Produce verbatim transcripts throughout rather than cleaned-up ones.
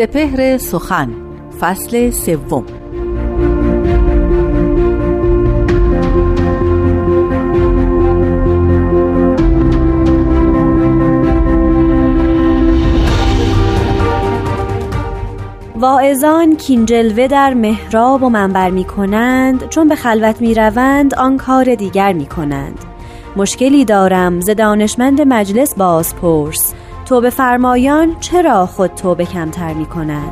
سپهر سخن فصل سوم. واعظان کین جلوه در محراب و منبر می کنند، چون به خلوت می روند آن کار دیگر می کنند. مشکلی دارم ز دانشمند مجلس باز پرس، توبه فرمایان چرا خود توبه کمتر می کنند؟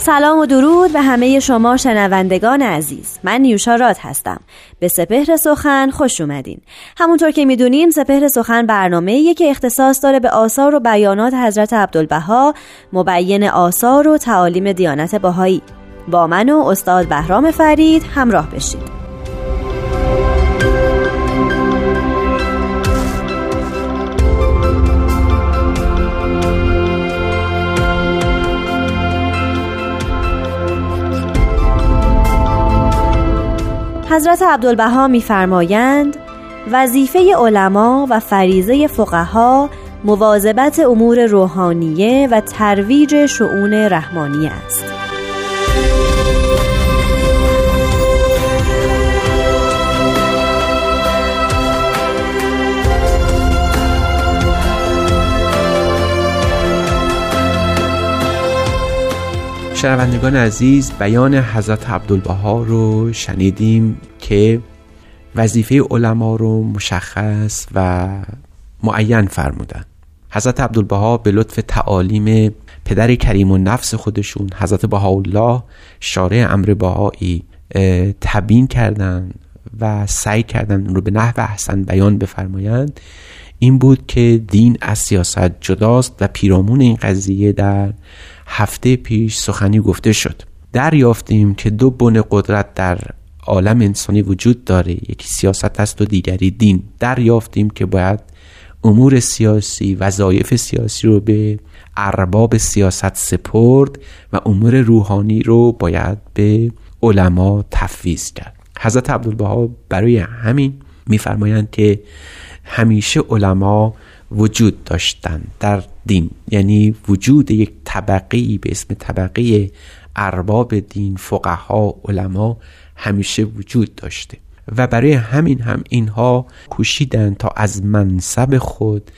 سلام و درود به همه شما شنوندگان عزیز. من نیوشا راد هستم. به سپهر سخن خوش اومدین. همونطور که میدونیم سپهر سخن برنامه‌ایه که اختصاص داره به آثار و بیانات حضرت عبدالبها، مبین آثار و تعالیم دیانت بهایی. با من و استاد بهرام فرید همراه بشید. حضرت عبدالبها می‌فرمایند وظیفه علما و فریضه فقها مواظبت امور روحانیه و ترویج شؤون رحمانی است. شنوندگان عزیز، بیان حضرت عبدالبها رو شنیدیم که وظیفه علما رو مشخص و معین فرمودن. حضرت عبدالبها به لطف تعالیم پدر کریم و نفس خودشون حضرت بهاءالله شارع امر بهایی تبیین کردن و سعی کردن اون رو به نحو احسن بیان بفرمایند. این بود که دین از سیاست جداست و پیرامون این قضیه در هفته پیش سخنی گفته شد. دریافتیم که دو بن قدرت در عالم انسانی وجود داره، یکی سیاست است و دیگری دین. دریافتیم که باید امور سیاسی و وظایف سیاسی رو به ارباب سیاست سپرد و امور روحانی رو باید به علما تفویض کرد. حضرت عبدالبها برای همین میفرمایند که همیشه علما وجود داشتن در دین، یعنی وجود یک طبقه‌ای به اسم طبقه ارباب دین، فقها، علما همیشه وجود داشته و برای همین هم اینها کوشیدن تا از منصب خود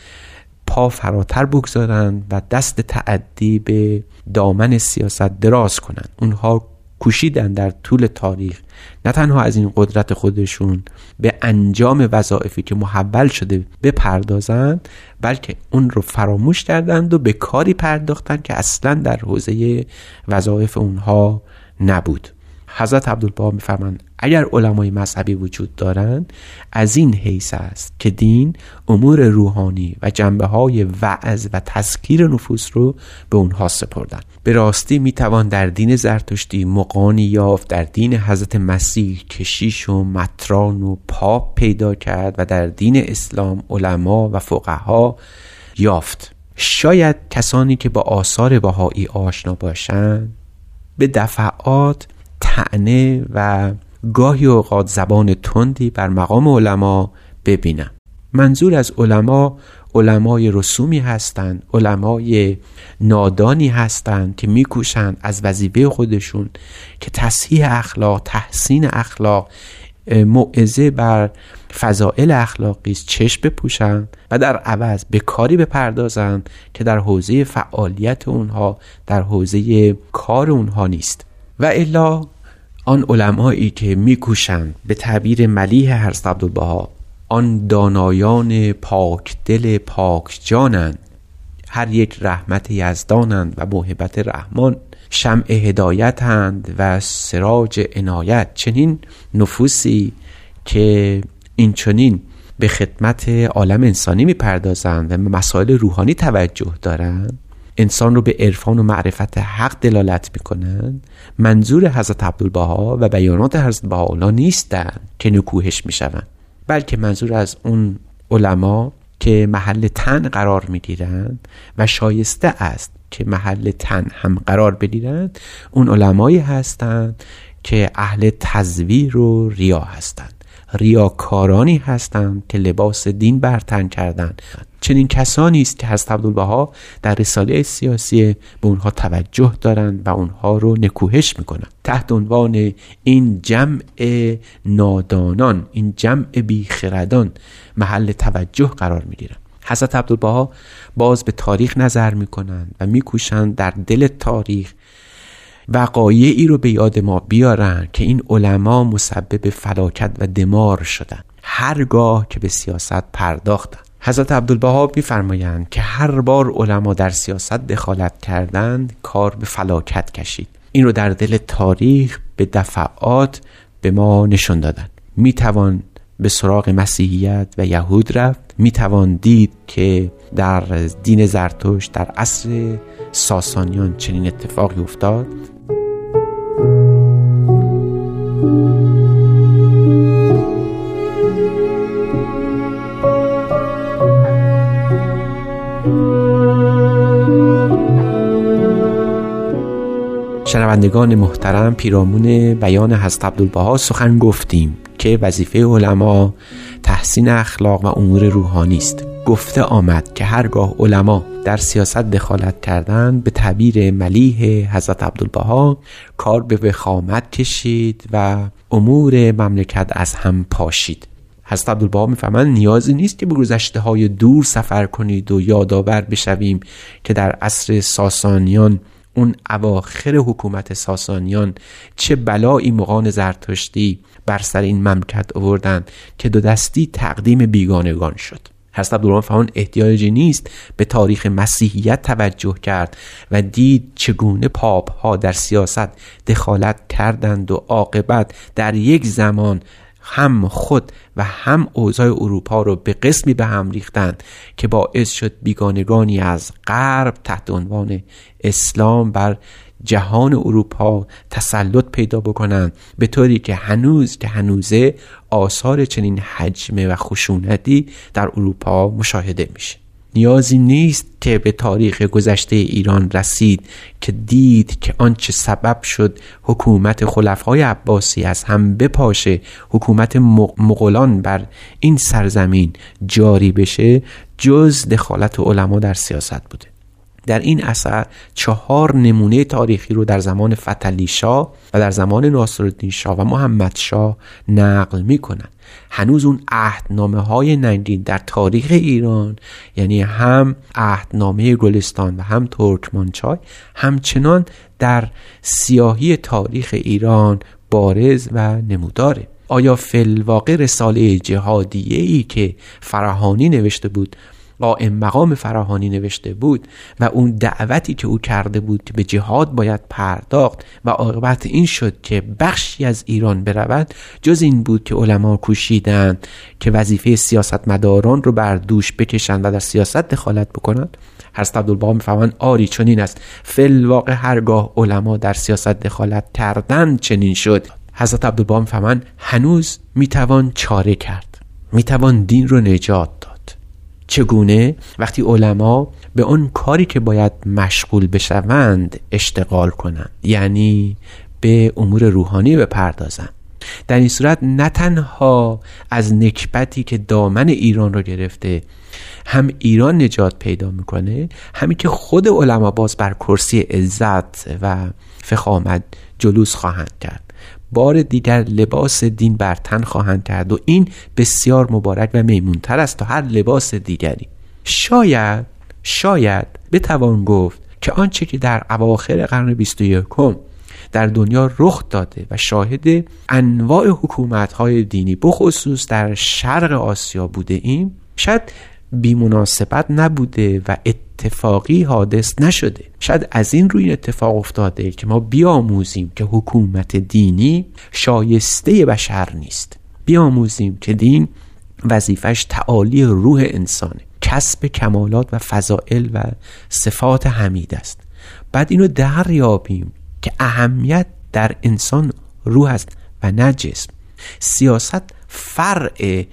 پا فراتر بگذارن و دست تعدی به دامن سیاست دراز کنن. اونها کوشیدن در طول تاریخ نه تنها از این قدرت خودشون به انجام وظایفی که محول شده بپردازند، بلکه اون رو فراموش کردند و به کاری پرداختند که اصلا در حوزه وظایف اونها نبود. حضرت عبدالبها میفرمایند اگر علمای مذهبی وجود دارند، از این حیث است که دین امور روحانی و جنبه‌های وعظ و تذکیر نفوس رو به اونها سپردند. به راستی میتوان در دین زرتشتی مقانی یافت، در دین حضرت مسیح کشیش و مطران و پاپ پیدا کرد و در دین اسلام علما و فقها یافت. شاید کسانی که با آثار بهایی آشنا باشند به دفعات طعنه و گاهی اوقات زبان تندی بر مقام علما ببینم. منظور از علما علمای رسومی هستند، علمای نادانی هستند که میکوشند از وظیفه خودشون که تصحیح اخلاق، تحسین اخلاق، موعظه بر فضائل اخلاقی است چشم بپوشند و در عوض به کاری بپردازند که در حوزه فعالیت اونها، در حوزه کار اونها نیست. و الا آن علمایی که میکوشند به تعبیر ملیح حضرت عبدالبها آن دانایان پاک دل پاک جانند، هر یک رحمت یزدانند و موهبت رحمان، شمع هدایتند و سراج عنایت. چنین نفوسی که این چنین به خدمت عالم انسانی میپردازند و به مسائل روحانی توجه دارند، انسان رو به عرفان و معرفت حق دلالت میکنند، منظور حضرت عبدالبها و بیانات حضرت بهاءالله نیستند که نکوهش میشوند، بلکه منظور از اون علما که محل طعن قرار میگیرند و شایسته است که محل تن هم قرار بدیدند اون علمایی هستند که اهل تزویر و ریا هستند، ریاکارانی هستند که لباس دین بر تن کردند. چنین کسانی است که حضرت عبدالبها در رساله سیاسی به اونها توجه دارند و اونها رو نکوهش میکنند. تحت عنوان این جمع نادانان، این جمع بیخردان محل توجه قرار میگیرند. حضرت عبدالبها باز به تاریخ نظر میکنند و میکوشند در دل تاریخ وقایعی رو به یاد ما بیارن که این علما مسبب فلاکت و دمار شدن هرگاه که به سیاست پرداختن. حضرت عبدالبها میفرمایند که هر بار علما در سیاست دخالت کردند کار به فلاکت کشید. این رو در دل تاریخ به دفعات به ما نشون دادن. میتوان به سراغ مسیحیت و یهود رفت، میتوان دید که در دین زرتشت در عصر ساسانیان چنین اتفاقی افتاد. شنوندگان محترم، پیرامون بیان حضرت عبدالبها سخن گفتیم که وظیفه علما تحسین اخلاق و امور روحانی است. گفته آمد که هرگاه علما در سیاست دخالت کردند به تعبیر ملیح حضرت عبدالبها کار به وخامت کشید و امور مملکت از هم پاشید. حضرت عبدالبها میفهمند نیازی نیست که به گذشته های دور سفر کنید و یادآور بشویم که در عصر ساسانیان، اون اواخر حکومت ساسانیان، چه بلایی مغان زرتشتی بر سر این مملکت آوردند که دو دستی تقدیم بیگانگان شد. حضرت عبدالبها فرمودند احتیاجی نیست به تاریخ مسیحیت توجه کرد و دید چگونه پاپ ها در سیاست دخالت کردند و عاقبت در یک زمان هم خود و هم اوضاع اروپا رو به قسمی به هم ریختند که باعث شد بیگانگانی از غرب تحت عنوان اسلام بر جهان اروپا تسلط پیدا بکنند، به طوری که هنوز که هنوزه آثار چنین حجم و خشونتی در اروپا مشاهده میشه. نیازی نیست که به تاریخ گذشته ایران رسید که دید که آنچه سبب شد حکومت خلفای عباسی از هم بپاشه، حکومت مغولان بر این سرزمین جاری بشه، جز دخالت علما در سیاست بوده. در این اثر چهار نمونه تاریخی رو در زمان فتحعلی شاه و در زمان ناصرالدین شاه و محمدشاه نقل میکنن. هنوز اون عهدنامه های ننگین در تاریخ ایران، یعنی هم عهدنامه گلستان و هم ترکمانچای، همچنان در سیاهی تاریخ ایران بارز و نموداره. آیا فی‌الواقع رساله جهادیه‌ای که فراهانی نوشته بود، قائم مقام فراهانی نوشته بود و اون دعوتی که او کرده بود که به جهاد باید پرداخت و عاقبت این شد که بخشی از ایران برود، جز این بود که علما کوشیدند که وظیفه سیاستمداران رو بر دوش بکشند و در سیاست دخالت بکنند؟ حضرت عبدالبها میفهمند آری چنین است. فی‌الواقع هرگاه علما در سیاست دخالت کردند چنین شد. حضرت عبدالبها میفهمند هنوز میتوان چاره کرد، میتوان دین رو نجات داد. چگونه؟ وقتی علما به اون کاری که باید مشغول بشوند اشتغال کنند، یعنی به امور روحانی بپردازند. در این صورت نه تنها از نکبتی که دامن ایران رو گرفته هم ایران نجات پیدا میکنه، همین که خود علما باز بر کرسی عزت و فخامت جلوس خواهند کرد، بار دیگر لباس دین بر تن خواهند کرد و این بسیار مبارک و میمونتر است تا هر لباس دیگری. شاید شاید بتوان گفت که آنچه که در اواخر قرن بیست و یکم در دنیا رخ داده و شاهد انواع حکومت‌های دینی بخصوص در شرق آسیا بوده ایم، شاید بی‌مناسبت نبوده و اتفاقی حادث نشده. شاید از این روی اتفاق افتاده که ما بیاموزیم که حکومت دینی شایسته بشر نیست، بیاموزیم که دین وظیفش تعالی روح انسانه، کسب کمالات و فضائل و صفات حمید است. بعد اینو دریابیم که اهمیت در انسان روح است و نه جسم. سیاست فرع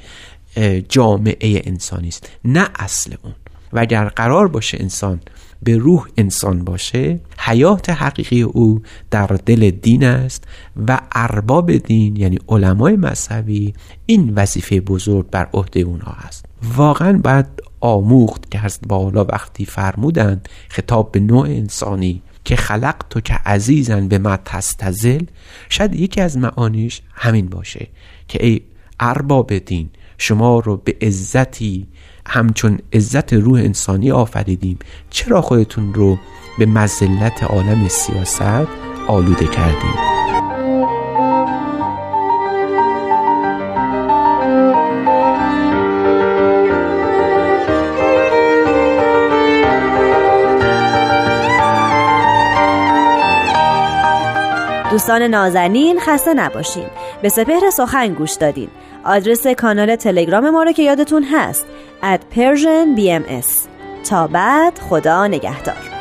جامعه انسانی است نه اصل اون، و اگر قرار باشه انسان به روح انسان باشه، حیات حقیقی او در دل دین است و ارباب دین یعنی علمای مذهبی این وظیفه بزرگ بر عهده اونها است. واقعا باید آموخت که حضرت بهاءالله وقتی فرمودند خطاب به نوع انسانی که خلق تو که عزیزن به ما تستزل، شاید یکی از معانیش همین باشه که ای ارباب دین، شما رو به عزتی همچون عزت روح انسانی آفریدیم، چرا خودتون رو به مذلت عالم سیاست آلوده کردید؟ دوستان نازنین خسته نباشین. به سپهر سخن گوش دادین. آدرس کانال تلگرام ما رو که یادتون هست at persian bms. تا بعد، خدا نگهدار.